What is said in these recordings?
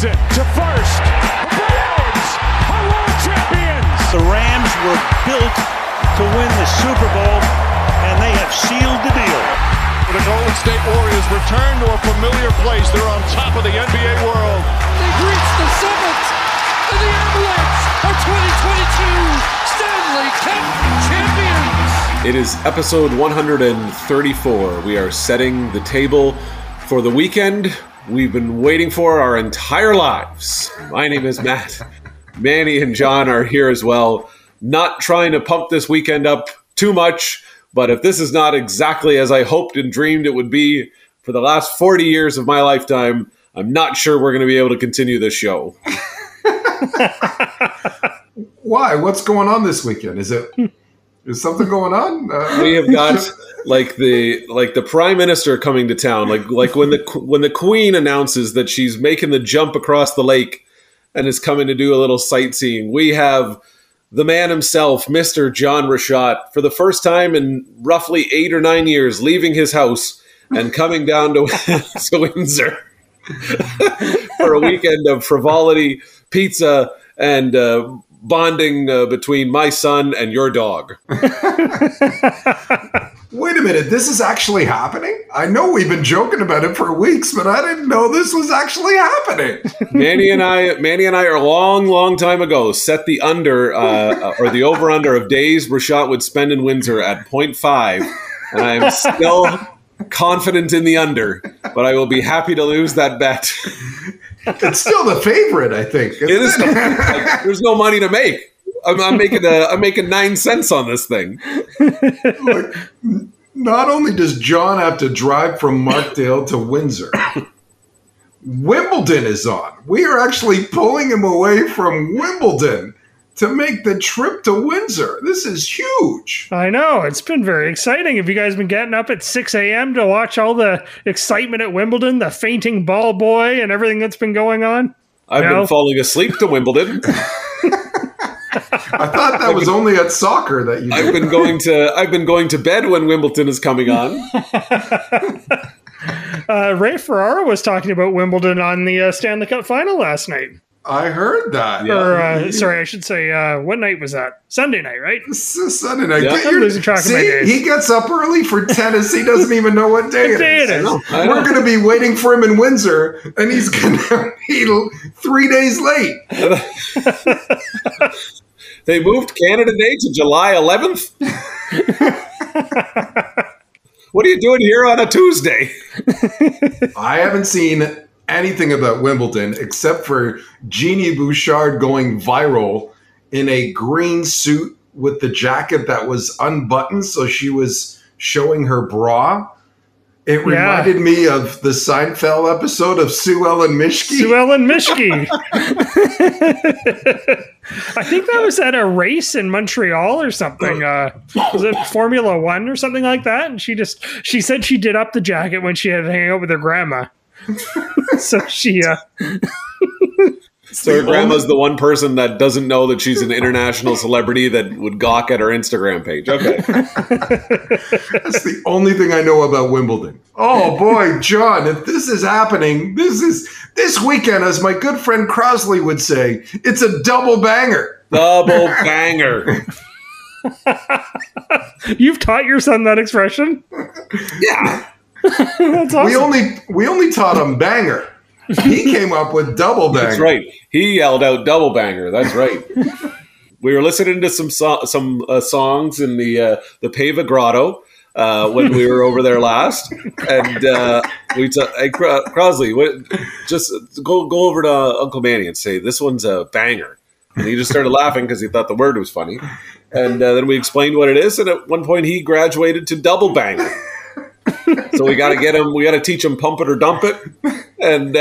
sends it to first. Braves are world champions. The Rams were built to win the Super Bowl, and they have sealed the deal. The Golden State Warriors return to a familiar place. They're on top of the NBA world. They've reached the summit, and the Alouettes are 2022 Stanley Cup champions. It is episode 134. We are setting the table for the weekend we've been waiting for our entire lives. My name is Matt. Manny and John are here as well. Not trying to pump this weekend up too much, but if this is not exactly as I hoped and dreamed it would be for the last 40 years of my lifetime, I'm not sure we're going to be able to continue this show. Why? What's going on this weekend? Is something going on? We have got like the prime minister coming to town. Like when the queen announces that she's making the jump across the lake and is coming to do a little sightseeing, we have the man himself, Mr. John Rashad, for the first time in roughly 8 or 9 years, leaving his house and coming down to Windsor for a weekend of frivolity, pizza, and bonding between my son and your dog. Wait a minute, this is actually happening? I know we've been joking about it for weeks, but I didn't know this was actually happening. Manny and I are long time ago set the under or the over under of days Rashad would spend in Windsor at 0.5, and I am still confident in the under, but I will be happy to lose that bet. It's still the favorite, I think. It is. Like, there's no money to make. I'm making 9 cents on this thing. Look, not only does John have to drive from Markdale to Windsor, Wimbledon is on. We are actually pulling him away from Wimbledon to make the trip to Windsor. This is huge. I know. It's been very exciting. Have you guys been getting up at 6 a.m. to watch all the excitement at Wimbledon, the fainting ball boy and everything that's been going on? I've been falling asleep to Wimbledon. I thought that was only at soccer that you did. I've been going to bed when Wimbledon is coming on. Ray Ferraro was talking about Wimbledon on the Stanley Cup final last night. I heard that. Yeah. Sorry, I should say, what night was that? Sunday night, right? Sunday night. Yeah. I'm losing track of my days. He gets up early for tennis. He doesn't even know what day it is. No, we're going to be waiting for him in Windsor, and he's going to be 3 days late. They moved Canada Day to July 11th? What are you doing here on a Tuesday? I haven't seen anything about Wimbledon except for Jeannie Bouchard going viral in a green suit with the jacket that was unbuttoned, so she was showing her bra. It reminded me of the Seinfeld episode of Sue Ellen Mishke. I think that was at a race in Montreal or something. Was it Formula One or something like that? And she said she did up the jacket when she had to hang out with her grandma. So she so her grandma's the one person that doesn't know that she's an international celebrity that would gawk at her Instagram page. Okay. That's the only thing I know about Wimbledon. Oh boy, John, if this is happening, this weekend, as my good friend Crosley would say, it's a double banger. Double banger. You've taught your son that expression? Yeah. That's awesome. We only taught him banger. He came up with double banger. That's right. He yelled out double banger. That's right. We were listening to some songs in the Pava Grotto when we were over there last, and hey, Crosley, just go over to Uncle Manny and say this one's a banger, and he just started laughing because he thought the word was funny, and then we explained what it is, and at one point he graduated to double banger. So we got to get him. We got to teach him pump it or dump it, and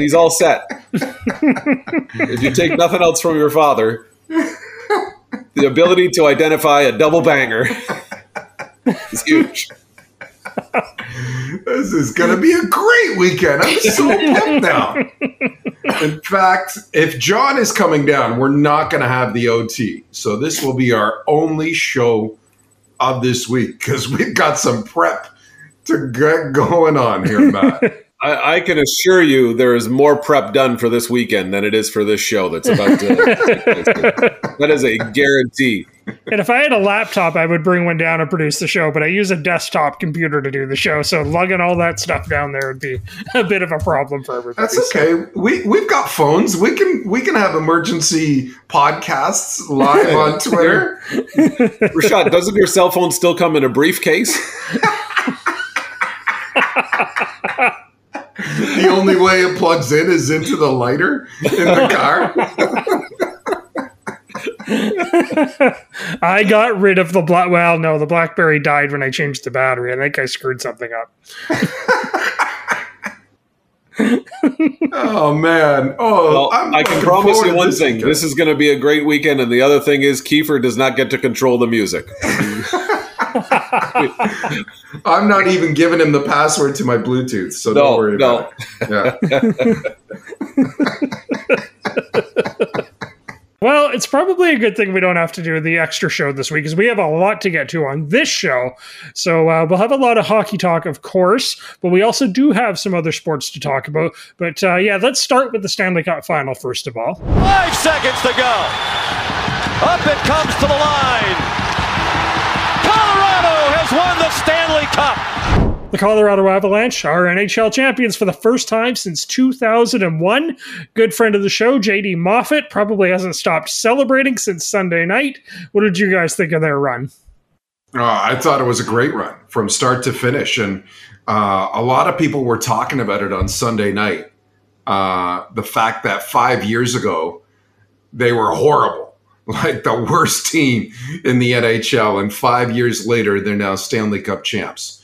he's all set. If you take nothing else from your father, the ability to identify a double banger is huge. This is going to be a great weekend. I'm so pumped now. In fact, if John is coming down, we're not going to have the OT. So this will be our only show of this week because we've got some prep to get going on here, Matt. I can assure you there is more prep done for this weekend than it is for this show that's about to take place. That is a guarantee. And if I had a laptop, I would bring one down and produce the show, but I use a desktop computer to do the show, so lugging all that stuff down there would be a bit of a problem for everybody. That's okay. We've got phones. We can have emergency podcasts live on Twitter. Rashad, doesn't your cell phone still come in a briefcase? The only way it plugs in is into the lighter in the car. I got rid of the black. Well, no, the BlackBerry died when I changed the battery. I think I screwed something up. Oh man! Oh, well, I can promise you one thing: this is going to be a great weekend, and the other thing is Kiefer does not get to control the music. I'm not even giving him the password to my Bluetooth, so don't worry about it. Yeah. Well, it's probably a good thing we don't have to do the extra show this week because we have a lot to get to on this show. So we'll have a lot of hockey talk, of course, but we also do have some other sports to talk about. But let's start with the Stanley Cup final, first of all. 5 seconds to go. Up it comes to the line. Colorado has won the Stanley Cup. The Colorado Avalanche are NHL champions for the first time since 2001. Good friend of the show, J.D. Moffat, probably hasn't stopped celebrating since Sunday night. What did you guys think of their run? I thought it was a great run from start to finish. And a lot of people were talking about it on Sunday night. The fact that 5 years ago, they were horrible, like the worst team in the NHL. And 5 years later, they're now Stanley Cup champs.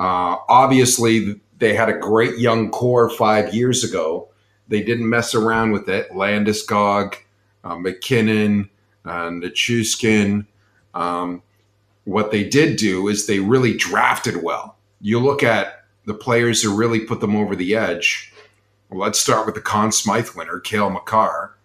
Obviously, they had a great young core 5 years ago. They didn't mess around with it. Landeskog, McKinnon, Nichushkin. What they did do is they really drafted well. You look at the players who really put them over the edge. Well, let's start with the Conn Smythe winner, Cale Makar.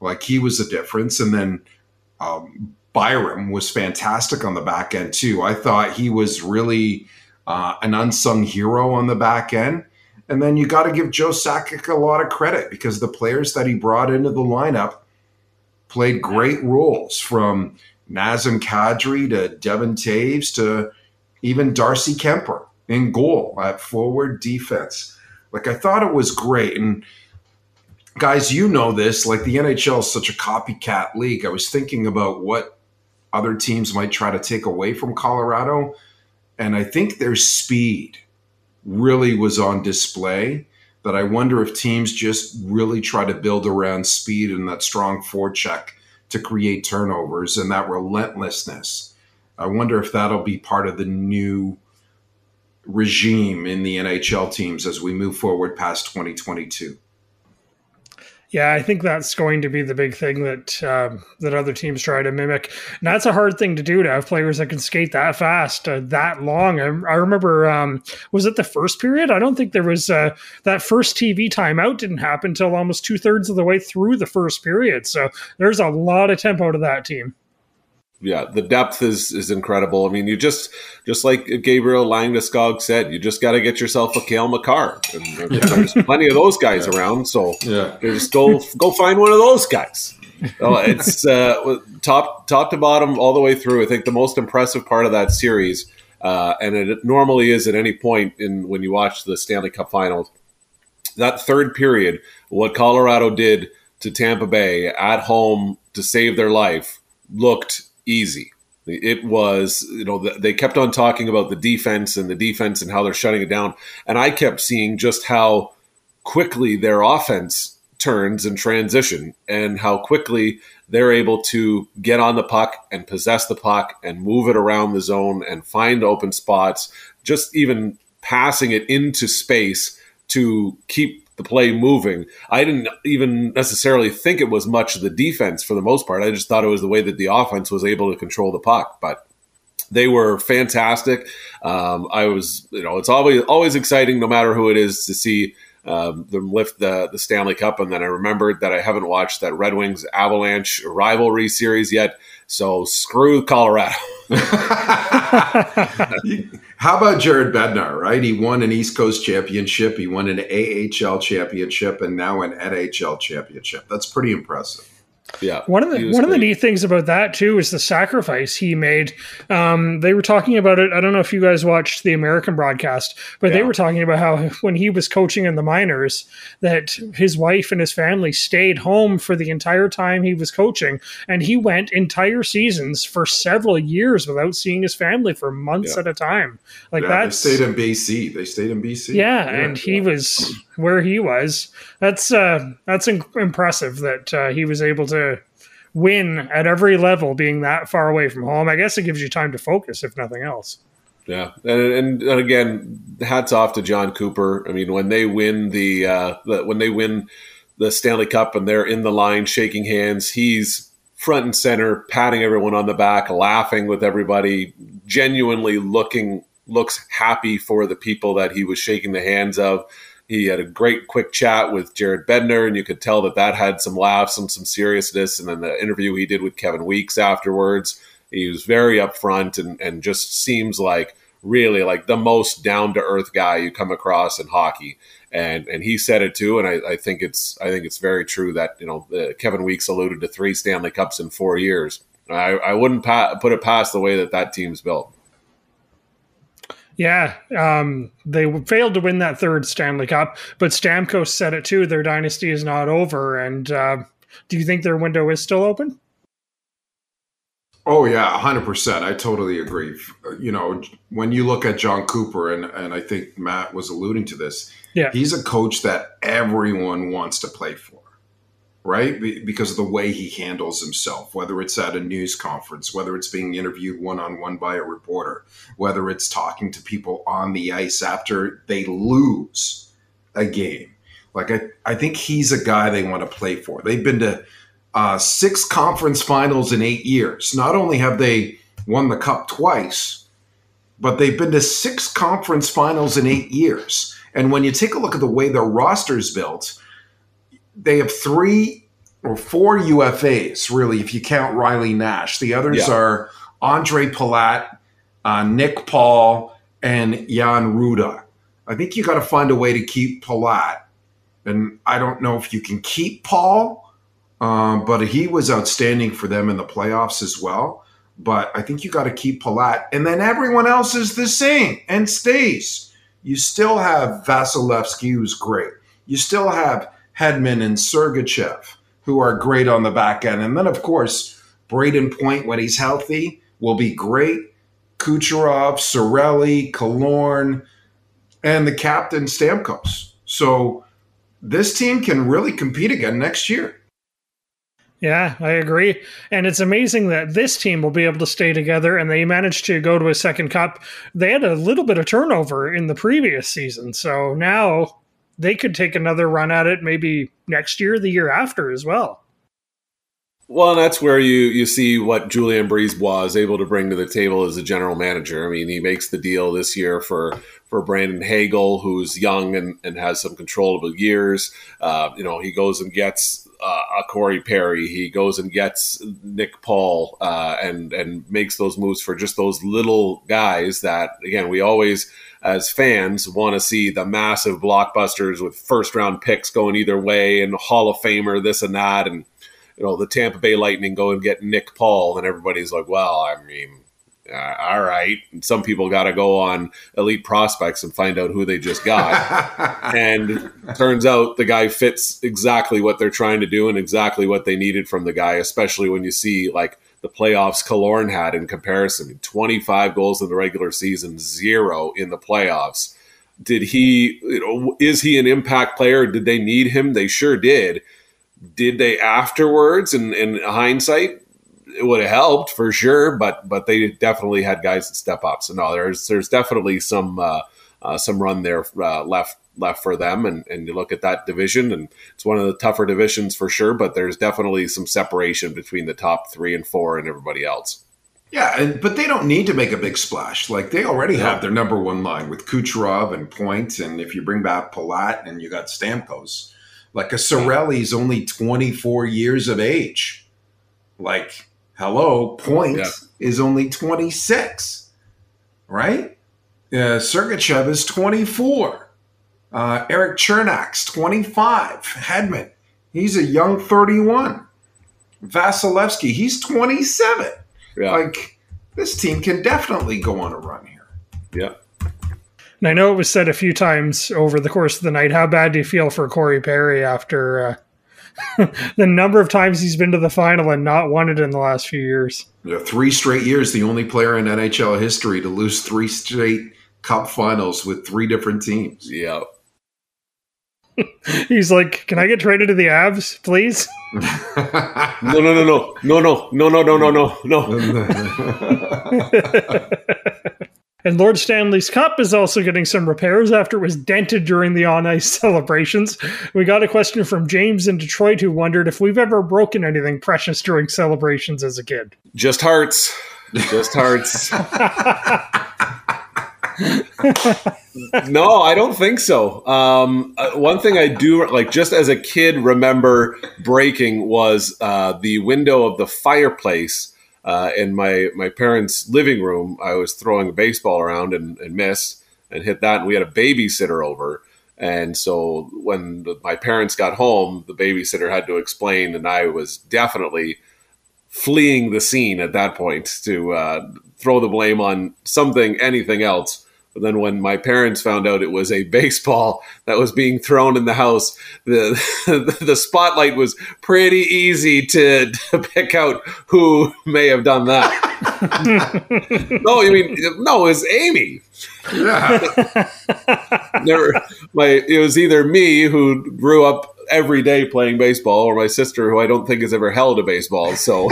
Like, he was the difference. And then Byram was fantastic on the back end, too. I thought he was really... an unsung hero on the back end. And then you got to give Joe Sakic a lot of credit because the players that he brought into the lineup played great roles, from Nazem Kadri to Devin Taves to even Darcy Kemper in goal at forward defense. Like, I thought it was great. And guys, you know this, like the NHL is such a copycat league. I was thinking about what other teams might try to take away from Colorado. And I think their speed really was on display, that I wonder if teams just really try to build around speed and that strong forecheck to create turnovers and that relentlessness. I wonder if that'll be part of the new regime in the NHL teams as we move forward past 2022. Yeah, I think that's going to be the big thing that that other teams try to mimic. And that's a hard thing to do, to have players that can skate that fast, that long. I remember, was it the first period? I don't think there was that first TV timeout didn't happen until almost two-thirds of the way through the first period. So there's a lot of tempo to that team. Yeah, the depth is incredible. I mean, you just like Gabriel Landeskog said, you just got to get yourself a Cale Makar. And there's plenty of those guys around, so just go find one of those guys. Well, it's top to bottom all the way through. I think the most impressive part of that series, and it normally is at any point when you watch the Stanley Cup Finals, that third period, what Colorado did to Tampa Bay at home to save their life looked easy. It was, they kept on talking about the defense and how they're shutting it down. And I kept seeing just how quickly their offense turns in transition and how quickly they're able to get on the puck and possess the puck and move it around the zone and find open spots, just even passing it into space to keep the play moving. I didn't even necessarily think it was much of the defense for the most part. I just thought it was the way that the offense was able to control the puck. But they were fantastic. It's always exciting, no matter who it is, to see them lift the Stanley Cup. And then I remembered that I haven't watched that Red Wings Avalanche rivalry series yet. So screw Colorado. How about Jared Bednar, right? He won an East Coast championship. He won an AHL championship and now an NHL championship. That's pretty impressive. Yeah. One of the neat things about that too is the sacrifice he made. They were talking about it. I don't know if you guys watched the American broadcast, but they were talking about how when he was coaching in the minors, that his wife and his family stayed home for the entire time he was coaching, and he went entire seasons for several years without seeing his family for months at a time. Like that's they stayed in BC. Yeah, and he was where he was. That's impressive that he was able to win at every level being that far away from home. I guess it gives you time to focus, if nothing else. Yeah. And again, hats off to John Cooper. I mean, when they win the Stanley Cup and they're in the line shaking hands, he's front and center, patting everyone on the back, laughing with everybody, genuinely looks happy for the people that he was shaking the hands of. He had a great quick chat with Jared Bednar, and you could tell that had some laughs and some seriousness. And then the interview he did with Kevin Weeks afterwards, he was very upfront and just seems like really like the most down-to-earth guy you come across in hockey. And he said it too, and I think it's very true that, you know, Kevin Weeks alluded to 3 Stanley Cups in 4 years. I wouldn't put it past the way that team's built. Yeah, they failed to win that 3rd Stanley Cup, but Stamkos said it too. Their dynasty is not over, and do you think their window is still open? Oh, yeah, 100%. I totally agree. You know, when you look at John Cooper, and I think Matt was alluding to this, he's a coach that everyone wants to play for, right? Because of the way he handles himself, whether it's at a news conference, whether it's being interviewed one-on-one by a reporter, whether it's talking to people on the ice after they lose a game. Like, I think he's a guy they want to play for. They've been to 6 conference finals in 8 years. Not only have they won the cup twice, but they've been to 6 conference finals in 8 years. And when you take a look at the way their roster's built, they have 3 or 4 UFAs, really, if you count Riley Nash. The others are Andre Palat, Nick Paul, and Jan Ruda. I think you got to find a way to keep Palat. And I don't know if you can keep Paul, but he was outstanding for them in the playoffs as well. But I think you got to keep Palat. And then everyone else is the same and stays. You still have Vasilevsky, who's great. You still have Hedman and Sergachev, who are great on the back end. And then, of course, Braden Point, when he's healthy, will be great. Kucherov, Sorelli, Killorn, and the captain, Stamkos. So this team can really compete again next year. Yeah, I agree. And it's amazing that this team will be able to stay together, and they managed to go to a 2nd cup. They had a little bit of turnover in the previous season, so now they could take another run at it maybe next year, the year after as well. Well, and that's where you see what Julien Brisebois is able to bring to the table as a general manager. I mean, he makes the deal this year for Brandon Hagel, who's young and has some controllable years. You know, he goes and gets a Corey Perry. He goes and gets Nick Paul and makes those moves for just those little guys that, again, we always – as fans want to see the massive blockbusters with 1st round picks going either way and Hall of Famer, this and that. And, you know, the Tampa Bay Lightning go and get Nick Paul, and everybody's like, well, I mean, all right. And some people got to go on Elite Prospects and find out who they just got. And turns out the guy fits exactly what they're trying to do and exactly what they needed from the guy, especially when you see, like, the playoffs Killorn had in comparison, 25 goals in the regular season, 0 in the playoffs. Did he, you know, is he an impact player? Did they need him? They sure did. Did they afterwards? And in hindsight, it would have helped for sure, but they definitely had guys that step up. So no, there's definitely some run there left for them, and you look at that division, and it's one of the tougher divisions for sure, but there's definitely some separation between the top 3 and 4 and everybody else. Yeah, but they don't need to make a big splash. Like, they already have their number one line with Kucherov and Point, and if you bring back Palat and you got Stamkos, like a Sorelli's only 24 years of age. Like, hello, Point is only 26, right? Sergachev is 24. Eric Chernak's 25. Hedman, he's a young 31. Vasilevsky, he's 27. Yeah. Like, this team can definitely go on a run here. Yeah. And I know it was said a few times over the course of the night, how bad do you feel for Corey Perry after the number of times he's been to the final and not won it in the last few years? Yeah, 3 straight years, the only player in NHL history to lose 3 straight cup finals with 3 different teams. Yeah. He's like, can I get traded to the Avs, please? No. And Lord Stanley's Cup is also getting some repairs after it was dented during the on-ice celebrations. We got a question from James in Detroit who wondered if we've ever broken anything precious during celebrations as a kid. Just hearts. Just hearts. No, I don't think so. One thing I do, like just as a kid, remember breaking was the window of the fireplace. In my parents' living room, I was throwing a baseball around and missed and hit that. And we had a babysitter over. And so when my parents got home, the babysitter had to explain. And I was definitely fleeing the scene at that point to throw the blame on something, anything else. But then when my parents found out it was a baseball that was being thrown in the house, the spotlight was pretty easy to pick out who may have done that. No, it was Amy. Yeah. It was either me who grew up every day playing baseball or my sister who I don't think has ever held a baseball. So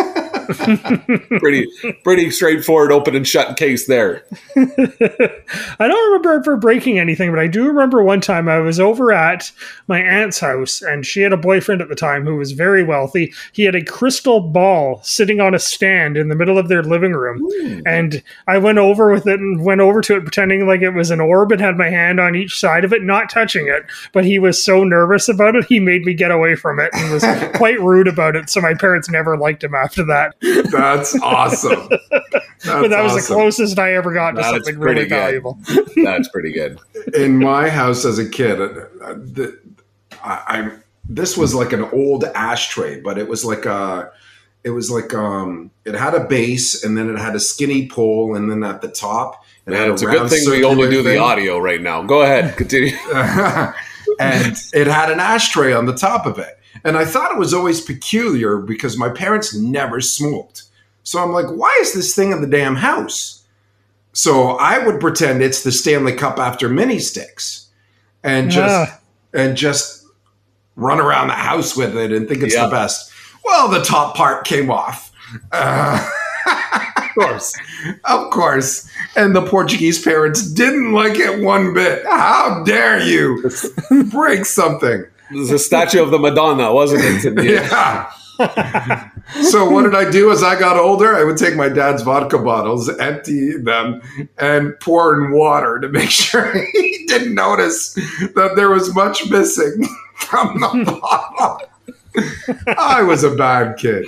pretty straightforward open and shut case there. I don't remember ever breaking anything, but I do remember one time I was over at my aunt's house and she had a boyfriend at the time who was very wealthy. He had a crystal ball sitting on a stand in the middle of their living room. Ooh. And I went over with it and went over to it pretending like it was an orb and had my hand on each side of it, not touching it. But he was so nervous about it, he made me get away from it and was quite rude about it. So my parents never liked him after that. That's awesome. But that was awesome. The closest I ever got to something really good. Valuable. That's pretty good. In my house as a kid, this was like an old ashtray, but it was like a, it had a base and then it had a skinny pole. And then at the top, it's a good thing we only do the audio right now. Go ahead. Continue. And it had an ashtray on the top of it. And I thought it was always peculiar because my parents never smoked. So I'm like, why is this thing in the damn house? So I would pretend it's the Stanley Cup after mini sticks and just run around the house with it and think it's the best. Well, the top part came off. Of course. And the Portuguese parents didn't like it one bit. How dare you break something? It was a statue of the Madonna, wasn't it? Yeah. So what did I do as I got older? I would take my dad's vodka bottles, empty them, and pour in water to make sure he didn't notice that there was much missing from the bottle. I was a bad kid.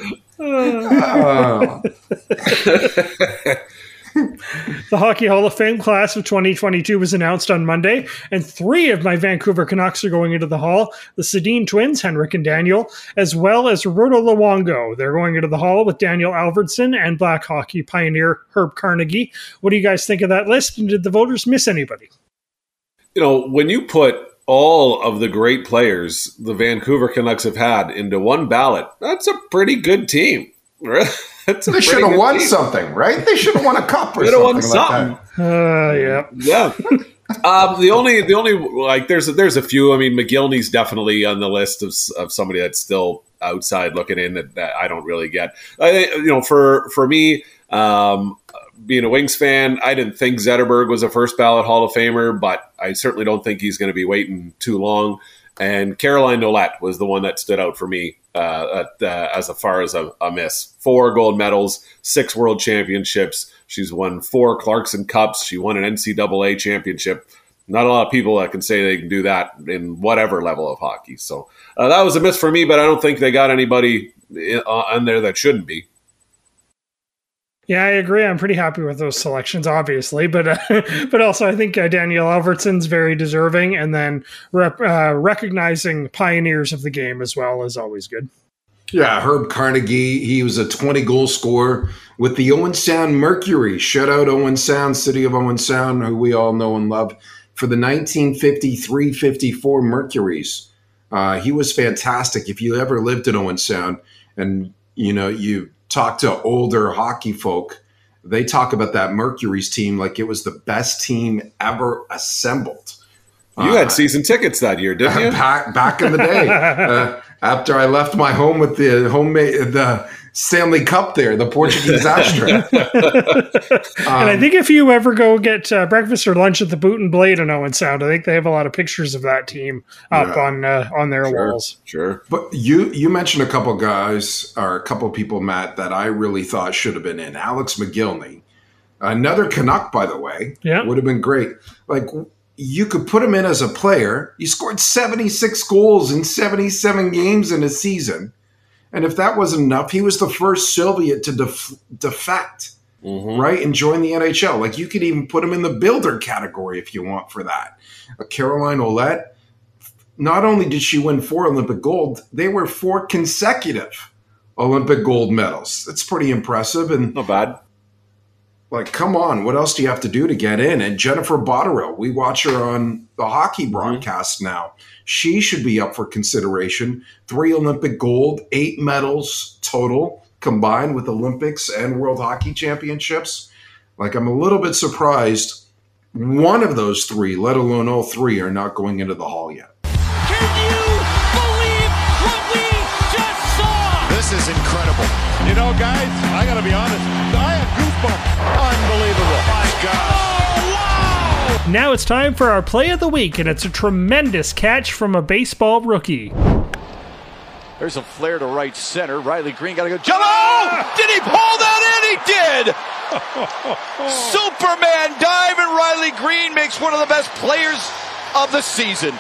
The Hockey Hall of Fame class of 2022 was announced on Monday, and 3 of my Vancouver Canucks are going into the Hall. The Sedin twins, Henrik and Daniel, as well as Roberto Luongo. They're going into the Hall with Daniel Alfredson and Black hockey pioneer Herb Carnegie. What do you guys think of that list, and did the voters miss anybody? You know, when you put all of the great players the Vancouver Canucks have had into one ballot, that's a pretty good team. They should have won something, right? They should have won a cup or something. Yeah. The only like there's a few. I mean, McGillney's definitely on the list of somebody that's still outside looking in that I don't really get. For me, being a Wings fan, I didn't think Zetterberg was a first ballot Hall of Famer, but I certainly don't think he's going to be waiting too long. And Caroline Ouellette was the one that stood out for me as far as a miss. 4 gold medals, 6 world championships. She's won 4 Clarkson Cups. She won an NCAA championship. Not a lot of people that can say they can do that in whatever level of hockey. So that was a miss for me, but I don't think they got anybody on there that shouldn't be. Yeah, I agree. I'm pretty happy with those selections, obviously, but also I think Daniel Albertson's very deserving, and then recognizing pioneers of the game as well is always good. Yeah, Herb Carnegie, he was a 20-goal scorer with the Owen Sound Mercuries. Shout out Owen Sound, City of Owen Sound, who we all know and love, for the 1953-54 Mercuries. He was fantastic. If you ever lived in Owen Sound and, you know, you talk to older hockey folk, they talk about that Mercuries team like it was the best team ever assembled. You had season tickets that year, didn't you? Back in the day. After I left my home with the the Stanley Cup there, the Portuguese astronaut. And I think if you ever go get breakfast or lunch at the Boot and Blade in Owen Sound, I think they have a lot of pictures of that team up on their walls. Sure. But you mentioned a couple guys, or a couple people, Matt, that I really thought should have been in. Alex McGillney, another Canuck, by the way. Yeah. Would have been great. Like, you could put him in as a player. He scored 76 goals in 77 games in a season. And if that wasn't enough, he was the first Soviet to defect, right, and join the NHL. Like, you could even put him in the builder category if you want for that. Caroline Ouellette, not only did she win 4 Olympic gold, they were 4 consecutive Olympic gold medals. That's pretty impressive. And not bad. Like, come on, what else do you have to do to get in? And Jennifer Botterill, we watch her on the hockey broadcast now. She should be up for consideration. 3 Olympic gold, 8 medals total, combined with Olympics and World Hockey Championships. Like, I'm a little bit surprised one of those 3, let alone all 3, are not going into the hall yet. This is incredible. You know, guys, I got to be honest. I have goosebumps. Unbelievable. Oh, my God. Oh, wow. Now it's time for our play of the week, and it's a tremendous catch from a baseball rookie. There's a flare to right center. Riley Greene got to go. Jello! Did he pull that in? He did! Superman dive, and Riley Greene makes one of the best players of the season.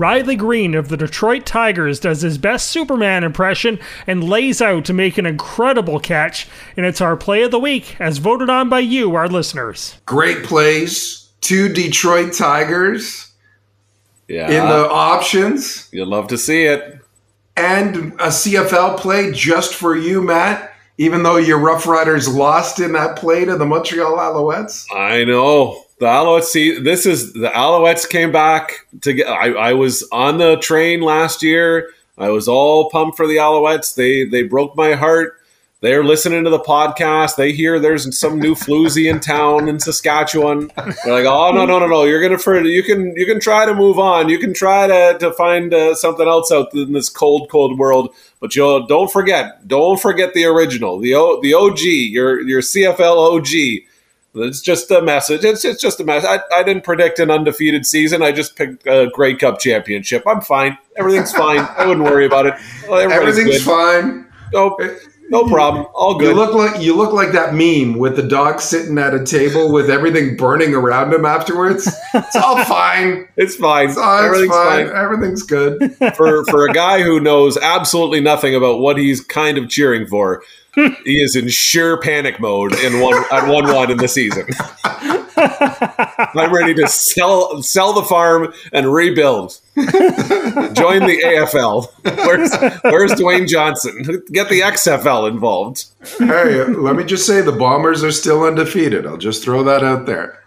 Riley Greene of the Detroit Tigers does his best Superman impression and lays out to make an incredible catch, and it's our play of the week, as voted on by you, our listeners. Great plays, 2 Detroit Tigers in the options. You'll love to see it. And a CFL play just for you, Matt, even though your Rough Riders lost in that play to the Montreal Alouettes. I know. The Alouettes, the Alouettes came back to get. I was on the train last year. I was all pumped for the Alouettes. They broke my heart. They're listening to the podcast. They hear there's some new floozy in town in Saskatchewan. They're like, oh no, you're gonna you can try to move on. You can try to find something else out in this cold world. But you don't forget the original, the OG, your CFL OG. It's just a message. It's just a message. I didn't predict an undefeated season. I just picked a Grey Cup championship. I'm fine. Everything's fine. I wouldn't worry about it. Everything's fine. No problem. All good. You look like that meme with the dog sitting at a table with everything burning around him afterwards. It's all fine. It's fine. Everything's fine. Everything's good. For a guy who knows absolutely nothing about what he's kind of cheering for, he is in sheer panic mode at 1-1 in the season. I'm ready to sell the farm and rebuild. Join the AFL. Where's Dwayne Johnson? Get the XFL involved. Hey, let me just say the Bombers are still undefeated. I'll just throw that out there.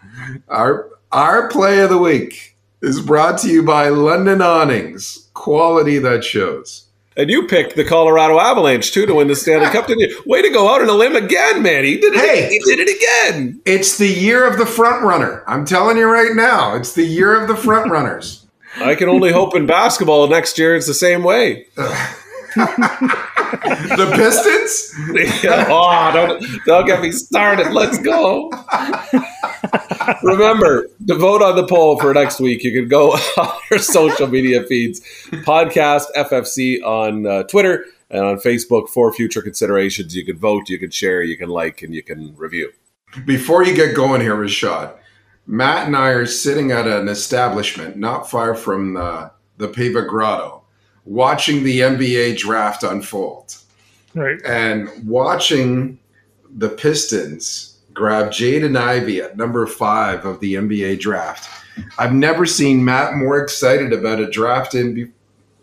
Our play of the week is brought to you by London Awnings. Quality that shows. And you picked the Colorado Avalanche, too, to win the Stanley Cup, didn't you? Way to go out on a limb again, man. He did it again. It's the year of the front runner. I'm telling you right now, it's the year of the front runners. I can only hope in basketball next year it's the same way. The Pistons? Yeah. Oh, don't get me started. Let's go. Remember to vote on the poll for next week. You can go on our social media feeds, Podcast FFC on Twitter and on Facebook for future considerations. You can vote, you can share, you can like, and you can review. Before you get going here, Rashad, Matt and I are sitting at an establishment not far from the Pava Grotto, watching the NBA draft unfold. Right. And watching the Pistons grabbed Jaden Ivey at number 5 of the NBA draft. I've never seen Matt more excited about a draft in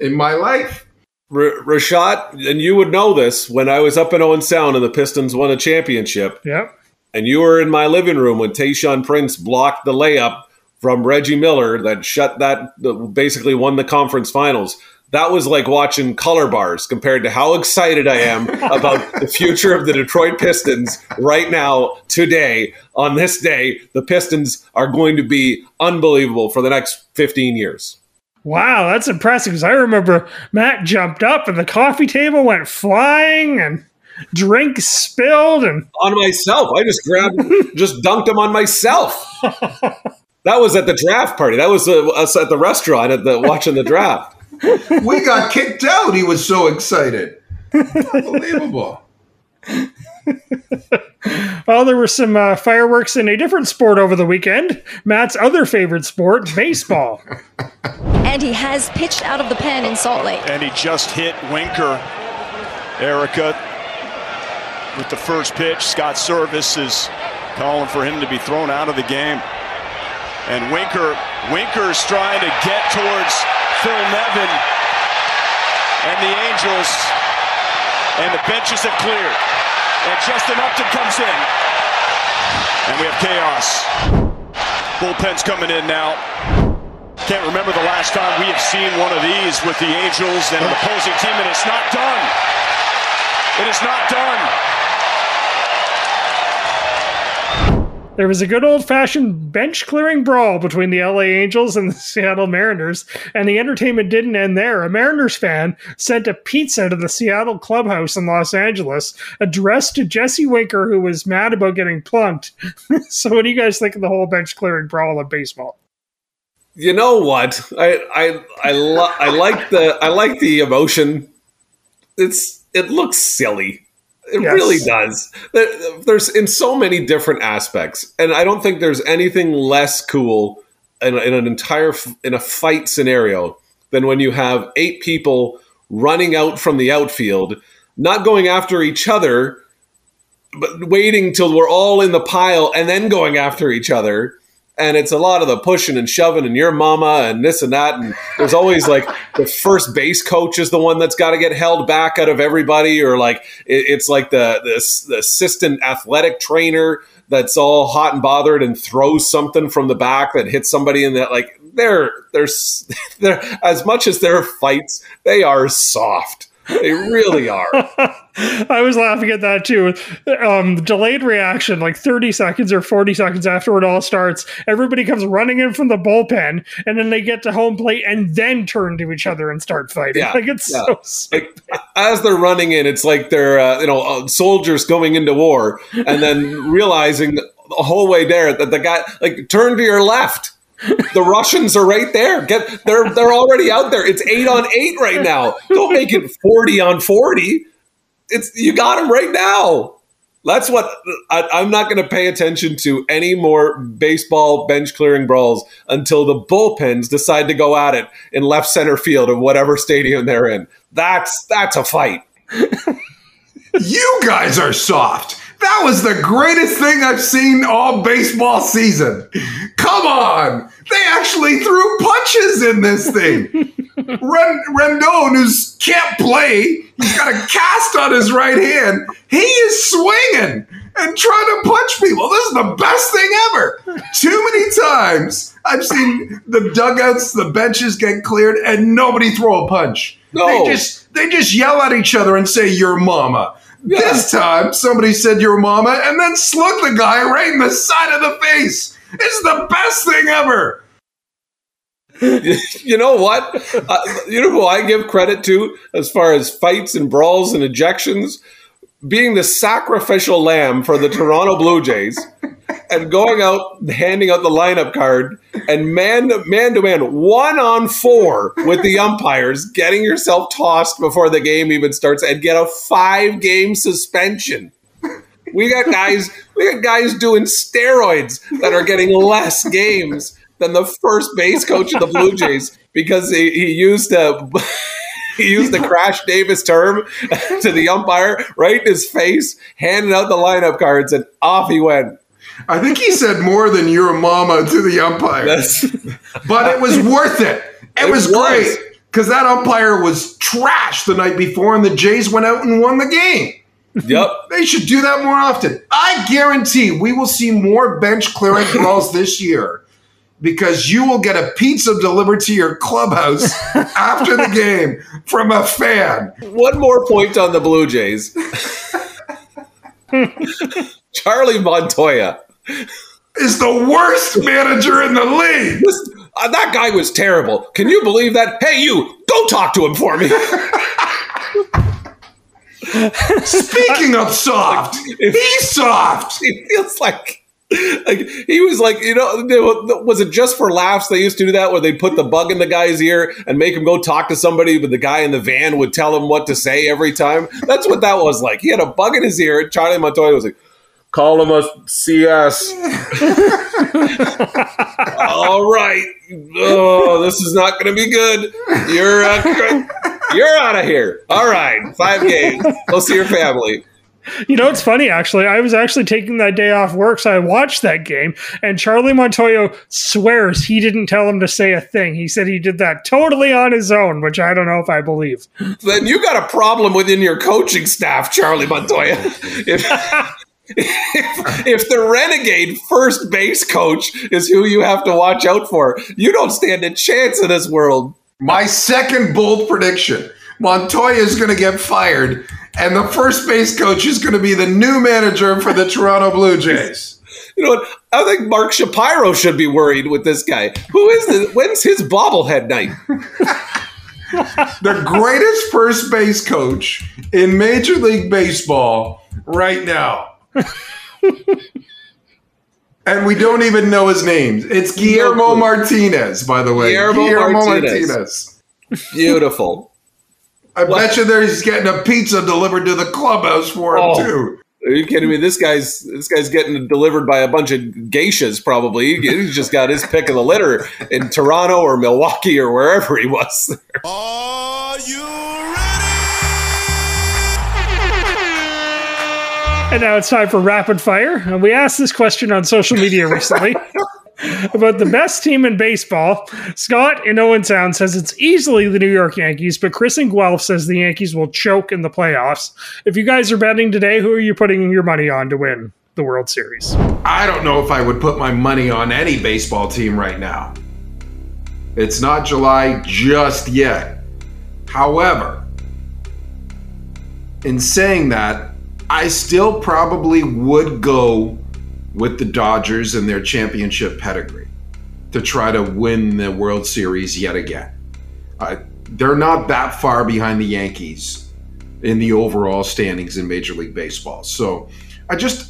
my life. Rashad, and you would know this, when I was up in Owen Sound and the Pistons won a championship, yep. And you were in my living room when Tayshaun Prince blocked the layup from Reggie Miller that shut that basically won the conference finals. That was like watching color bars compared to how excited I am about the future of the Detroit Pistons right now, today. On this day, the Pistons are going to be unbelievable for the next 15 years. Wow, that's impressive, because I remember Matt jumped up and the coffee table went flying and drink spilled. And on myself. I just dunked him on myself. That was at the draft party. That was us at the restaurant watching the draft. We got kicked out. He was so excited. Unbelievable. Well, there were some fireworks in a different sport over the weekend. Matt's other favorite sport, baseball. And he has pitched out of the pen in Salt Lake. And he just hit Winker, Erica, with the first pitch. Scott Service is calling for him to be thrown out of the game. And Winker's trying to get towards Phil Nevin and the Angels, and the benches have cleared, and Justin Upton comes in, and we have chaos. Bullpen's coming in now. Can't remember the last time we have seen one of these with the Angels and an opposing team, and it's not done. It is not done. There was a good old-fashioned bench-clearing brawl between the LA Angels and the Seattle Mariners, and the entertainment didn't end there. A Mariners fan sent a pizza to the Seattle clubhouse in Los Angeles, addressed to Jesse Winker, who was mad about getting plunked. So what do you guys think of the whole bench-clearing brawl of baseball? You know what? I like the emotion. It looks silly. It yes. really does. There's in so many different aspects, and I don't think there's anything less cool in a fight scenario than when you have 8 people running out from the outfield, not going after each other, but waiting till we're all in the pile and then going after each other. And it's a lot of the pushing and shoving and your mama and this and that. And there's always like the first base coach is the one that's got to get held back out of everybody. Or like it's like the assistant athletic trainer that's all hot and bothered and throws something from the back that hits somebody in that. Like they're as much as there are fights, they are soft. They really are. I was laughing at that too. Delayed reaction, like 30 seconds or 40 seconds after it all starts. Everybody comes running in from the bullpen, and then they get to home plate and then turn to each other and start fighting. Yeah, like it's so stupid. Like, as they're running in, it's like they're soldiers going into war, and then realizing the whole way there that the guy like turn to your left. The Russians are right there. They're already out there. It's 8-on-8 right now. Don't make it 40-on-40. You got them right now. That's what I'm not going to pay attention to any more baseball bench clearing brawls until the bullpens decide to go at it in left center field of whatever stadium they're in. That's a fight. You guys are soft. That was the greatest thing I've seen all baseball season. Come on. They actually threw punches in this thing. Rendon, who can't play, he's got a cast on his right hand. He is swinging and trying to punch people. This is the best thing ever. Too many times I've seen the dugouts, the benches get cleared, and nobody throw a punch. No. They just yell at each other and say, "Your mama." Yeah. This time, somebody said "your mama" and then slugged the guy right in the side of the face. It's the best thing ever. You know what? You know who I give credit to as far as fights and brawls and ejections? Being the sacrificial lamb for the Toronto Blue Jays and going out and handing out the lineup card and man-to-man, 1-on-4 with the umpires, getting yourself tossed before the game even starts and get a 5-game suspension. We got guys doing steroids that are getting less games than the first base coach of the Blue Jays because he used a He used the Crash Davis term to the umpire right in his face, handed out the lineup cards, and off he went. I think he said more than your mama to the umpire. But it was worth it. It was great because that umpire was trash the night before, and the Jays went out and won the game. Yep. They should do that more often. I guarantee we will see more bench clearing calls this year because you will get a pizza delivered to your clubhouse after the game from a fan. One more point on the Blue Jays. Charlie Montoyo is the worst manager in the league. That guy was terrible. Can you believe that? Hey, you, go talk to him for me. Speaking of soft, he's soft. He feels like he was like, you know, was it Just for Laughs? They used to do that where they put the bug in the guy's ear and make him go talk to somebody, but the guy in the van would tell him what to say every time. That's what that was like. He had a bug in his ear, and Charlie Montoyo was like, call him a CS. All right. Oh, this is not going to be good. You're out of here. All right. 5 games. Go see your family. You know, it's funny, actually. I was actually taking that day off work, so I watched that game, and Charlie Montoyo swears he didn't tell him to say a thing. He said he did that totally on his own, which I don't know if I believe. Then you got a problem within your coaching staff, Charlie Montoyo. If the renegade first base coach is who you have to watch out for, you don't stand a chance in this world. My second bold prediction, Montoyo is going to get fired, and the first base coach is going to be the new manager for the Toronto Blue Jays. You know what? I think Mark Shapiro should be worried with this guy. Who is this? When's his bobblehead night? The greatest first base coach in Major League Baseball right now. And we don't even know his name. It's Guillermo Martinez, by the way. Guillermo Martinez. Beautiful. I bet you he's getting a pizza delivered to the clubhouse for him too. Are you kidding me? This guy's getting delivered by a bunch of geishas probably. He's just got his pick of the litter in Toronto or Milwaukee or wherever he was. Are you ready? And now it's time for Rapid Fire. And we asked this question on social media recently about the best team in baseball. Scott in Owen Sound says it's easily the New York Yankees, but Chris in Guelph says the Yankees will choke in the playoffs. If you guys are betting today, who are you putting your money on to win the World Series? I don't know if I would put my money on any baseball team right now. It's not July just yet. However, in saying that, I still probably would go with the Dodgers and their championship pedigree to try to win the World Series yet again. They're not that far behind the Yankees in the overall standings in Major League Baseball. So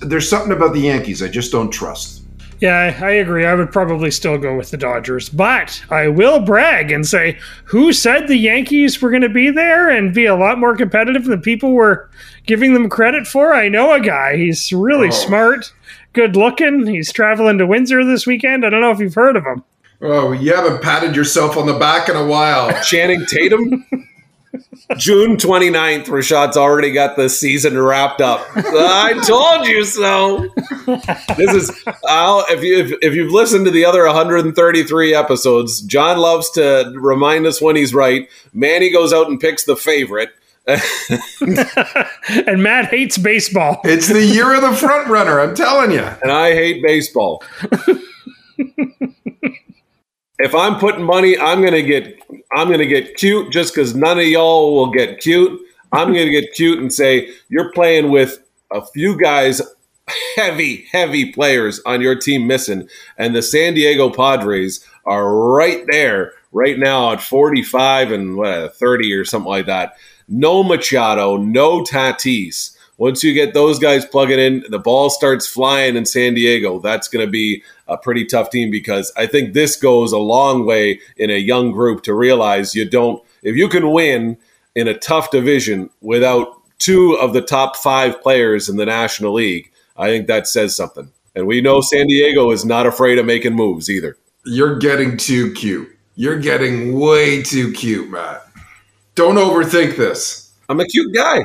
there's something about the Yankees I just don't trust. Yeah, I agree. I would probably still go with the Dodgers, but I will brag and say, who said the Yankees were going to be there and be a lot more competitive than people were giving them credit for? I know a guy. He's really smart, good looking. He's traveling to Windsor this weekend. I don't know if you've heard of him. Oh, you haven't patted yourself on the back in a while. Channing Tatum? June 29th, Rashad's already got the season wrapped up. I told you so. This is if you've listened to the other 133 episodes, John loves to remind us when he's right. Manny goes out and picks the favorite. And Matt hates baseball. It's the year of the front runner, I'm telling you. And I hate baseball. If I'm putting money, I'm gonna get cute just because none of y'all will get cute. I'm gonna get cute and say you're playing with a few guys, heavy players on your team missing, and the San Diego Padres are right there right now at 45 and 30 or something like that. No Machado, no Tatis. Once you get those guys plugging in, the ball starts flying in San Diego. That's going to be a pretty tough team because I think this goes a long way in a young group to realize if you can win in a tough division without 2 of the top 5 players in the National League, I think that says something. And we know San Diego is not afraid of making moves either. You're getting too cute. You're getting way too cute, Matt. Don't overthink this. I'm a cute guy.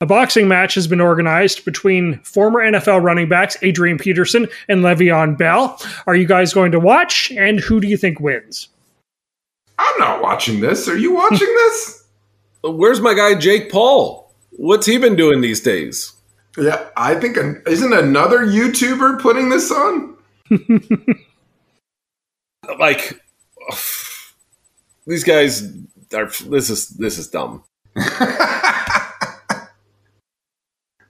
A boxing match has been organized between former NFL running backs Adrian Peterson and Le'Veon Bell. Are you guys going to watch? And who do you think wins? I'm not watching this. Are you watching this? Where's my guy Jake Paul? What's he been doing these days? Yeah, I think isn't another YouTuber putting this on? Like, ugh, these guys are. This is dumb.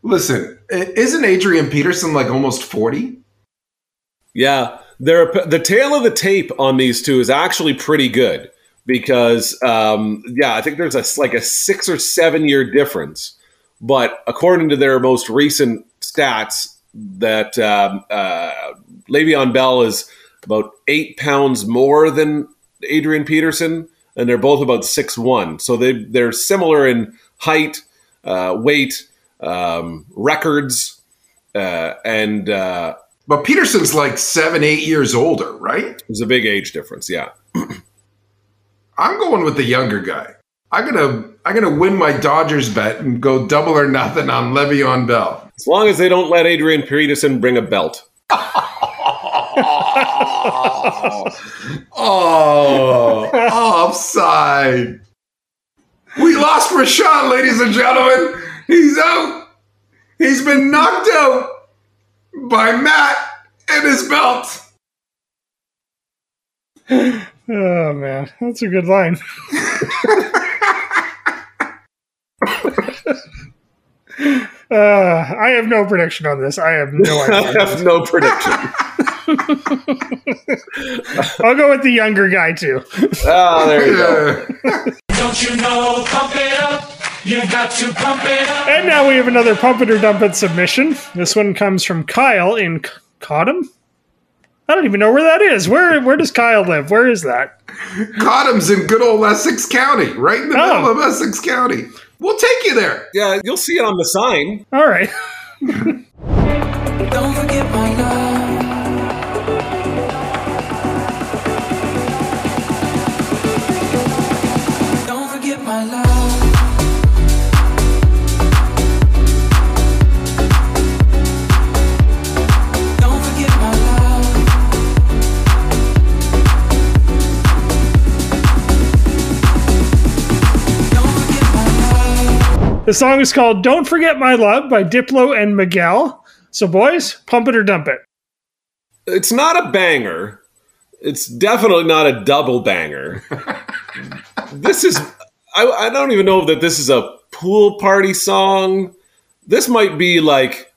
Listen, isn't Adrian Peterson like almost 40? Yeah, the tail of the tape on these two is actually pretty good because, I think there's a 6 or 7 year difference. But according to their most recent stats, that Le'Veon Bell is about 8 pounds more than Adrian Peterson, and they're both about 6'1". So they're similar in height, weight, records, but Peterson's like 7-8 years older, right? There's a big age difference, yeah. I'm going with the younger guy. I'm gonna win my Dodgers bet and go double or nothing on Le'Veon Bell. As long as they don't let Adrian Peterson bring a belt. Oh, offside. We lost Rashawn, ladies and gentlemen. He's out. He's been knocked out by Matt and his belt. Oh, man. That's a good line. I have no prediction on this. I have no idea. I have no prediction. I'll go with the younger guy, too. Oh, there you go. Don't you know, pump it up. You got to pump it up. And now we have another Pump It or Dump It submission. This one comes from Kyle in Cottam. I don't even know where that is. Where does Kyle live? Where is that? Cottam's in good old Essex County, right in the middle of Essex County. We'll take you there. Yeah, you'll see it on the sign. All right. Don't forget my love. Don't forget my love. The song is called Don't Forget My Love by Diplo and Miguel. So, boys, pump it or dump it. It's not a banger. It's definitely not a double banger. This is... I don't even know that this is a pool party song. This might be like,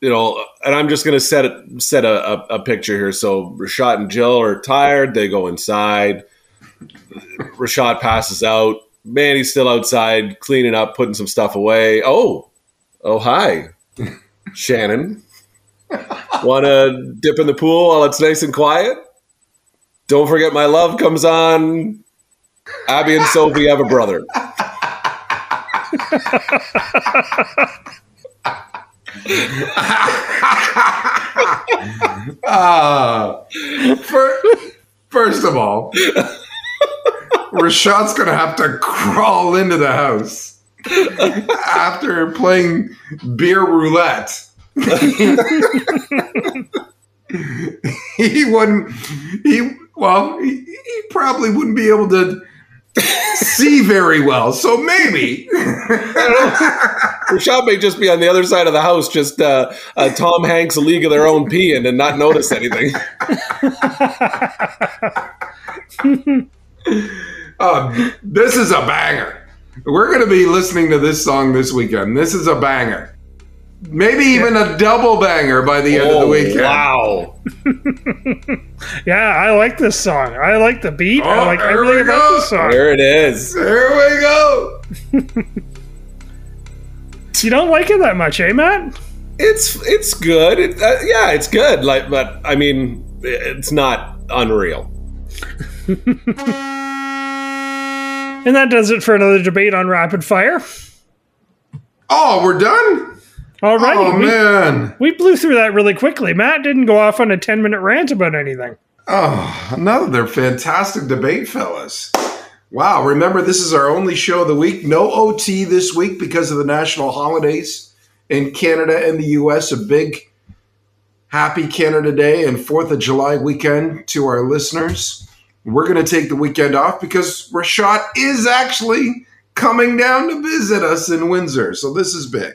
you know, and I'm just going to set a picture here. So, Rashad and Jill are tired. They go inside. Rashad passes out. Man, he's still outside, cleaning up, putting some stuff away. Oh, hi, Shannon. Want to dip in the pool while it's nice and quiet? Don't Forget My Love comes on. Abby and Sophie have a brother. First of all... Rashad's going to have to crawl into the house after playing beer roulette. He probably wouldn't be able to see very well, so maybe. I don't know. Rashad may just be on the other side of the house, just Tom Hanks' League of Their Own peeing and not notice anything. This is a banger. We're going to be listening to this song this weekend. This is a banger. Maybe even a double banger by the end of the weekend. Wow. Yeah, I like this song. I like the beat. I like everything about this song. There it is. Here we go. You don't like it that much, eh, Matt? It's good. It's good. Like, but, I mean, it's not unreal. And that does it for another debate on Rapid Fire. Oh, we're done? All right. Oh, man. We blew through that really quickly. Matt didn't go off on a 10-minute rant about anything. Oh, another fantastic debate, fellas. Wow. Remember, this is our only show of the week. No OT this week because of the national holidays in Canada and the U.S. A big happy Canada Day and 4th of July weekend to our listeners. We're going to take the weekend off because Rashad is actually coming down to visit us in Windsor. So this is big.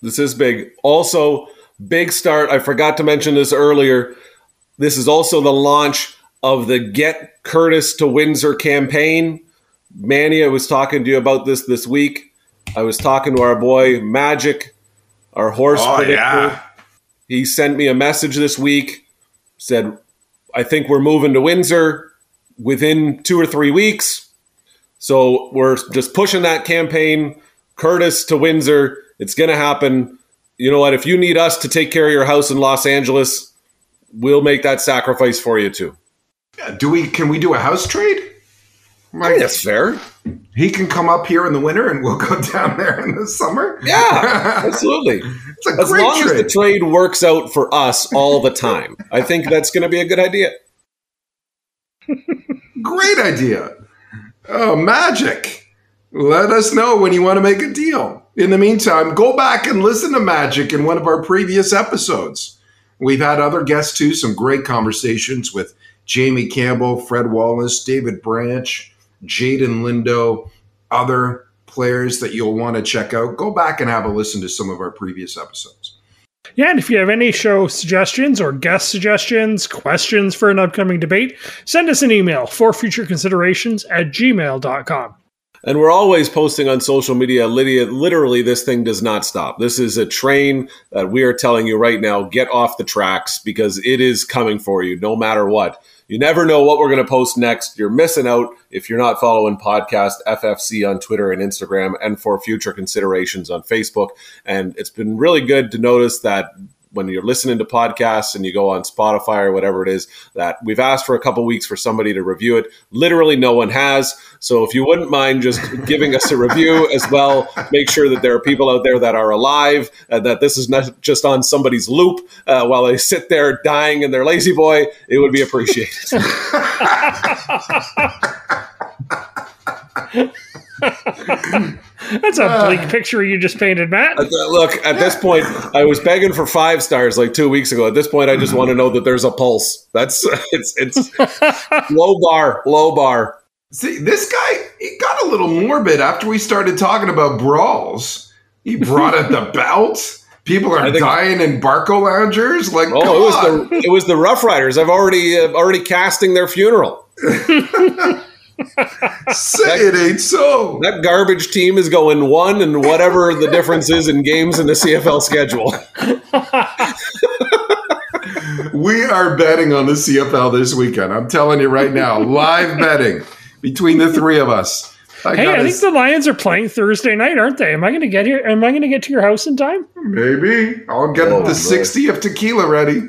This is big. Also, big start. I forgot to mention this earlier. This is also the launch of the Get Curtis to Windsor campaign. Manny, I was talking to you about this week. I was talking to our boy Magic, our horse predictor. Yeah. He sent me a message this week, said, I think we're moving to Windsor within 2 or 3 weeks. So we're just pushing that campaign, Curtis to Windsor. It's going to happen. You know what? If you need us to take care of your house in Los Angeles, we'll make that sacrifice for you too. Yeah, can we do a house trade? Like, that's fair. He can come up here in the winter and we'll go down there in the summer. Yeah, absolutely. It's a great trade. As long as the trade works out for us all the time. I think that's going to be a good idea. Great idea. Oh, Magic. Let us know when you want to make a deal. In the meantime, go back and listen to Magic in one of our previous episodes. We've had other guests too, some great conversations with Jamie Campbell, Fred Wallace, David Branch, Jaden Lindo, other players that you'll want to check out. Go back and have a listen to some of our previous episodes. Yeah, and if you have any show suggestions or guest suggestions, questions for an upcoming debate, send us an email for futureconsiderations@gmail.com. And we're always posting on social media. Lydia, literally, this thing does not stop. This is a train that we are telling you right now, get off the tracks because it is coming for you no matter what. You never know what we're going to post next. You're missing out if you're not following Podcast FFC on Twitter and Instagram and For Future Considerations on Facebook. And it's been really good to notice that when you're listening to podcasts and you go on Spotify or whatever it is, that we've asked for a couple weeks for somebody to review it. Literally no one has. So if you wouldn't mind just giving us a review as well, make sure that there are people out there that are alive and that this is not just on somebody's loop while they sit there dying in their lazy boy. It would be appreciated. That's a bleak picture you just painted, Matt. Look, at this point, I was begging for 5 stars like 2 weeks ago. At this point, I just want to know that there's a pulse. It's low bar. See, this guy, he got a little morbid after we started talking about brawls. He brought up the belt. People are dying in Barco loungers. Like, it was the Rough Riders. I've already casting their funeral. Say it ain't so. That garbage team is going 1 and whatever the difference is in games in the CFL schedule. We are betting on the CFL this weekend. I'm telling you right now, live betting between the three of us. I think the Lions are playing Thursday night, aren't they? Am I going to get here? Am I going to get to your house in time? Maybe. I'll get the 60th tequila ready.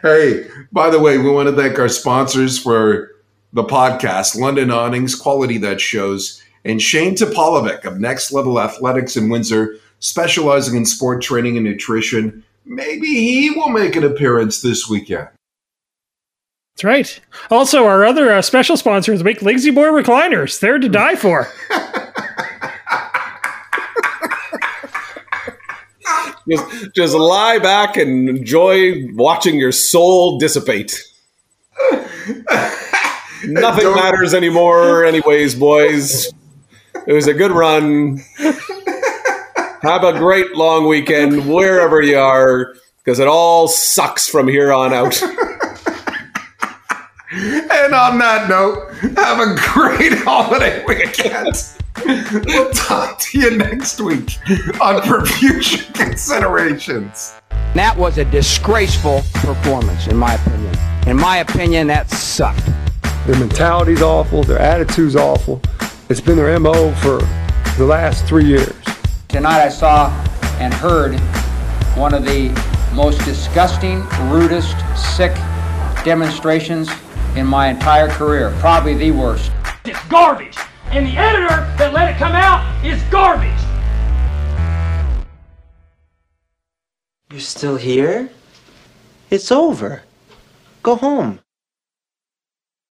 Hey, by the way, we want to thank our sponsors for the podcast, London Awnings, Quality That Shows, and Shane Topolovic of Next Level Athletics in Windsor, specializing in sport training and nutrition. Maybe he will make an appearance this weekend. That's right. Also, our other special sponsor is Make Lazy Boy Recliners. They're to die for. Just lie back and enjoy watching your soul dissipate. Nothing matters anymore anyways, boys. It was a good run. Have a great long weekend wherever you are, because it all sucks from here on out. And on that note, have a great holiday weekend. We'll talk to you next week on For Future Considerations. That was a disgraceful performance, in my opinion. In my opinion, that sucked. Their mentality's awful. Their attitude's awful. It's been their MO for the last 3 years. Tonight I saw and heard one of the most disgusting, rudest, sick demonstrations in my entire career. Probably the worst. It's garbage. And the editor that let it come out is garbage. You're still here? It's over. Go home.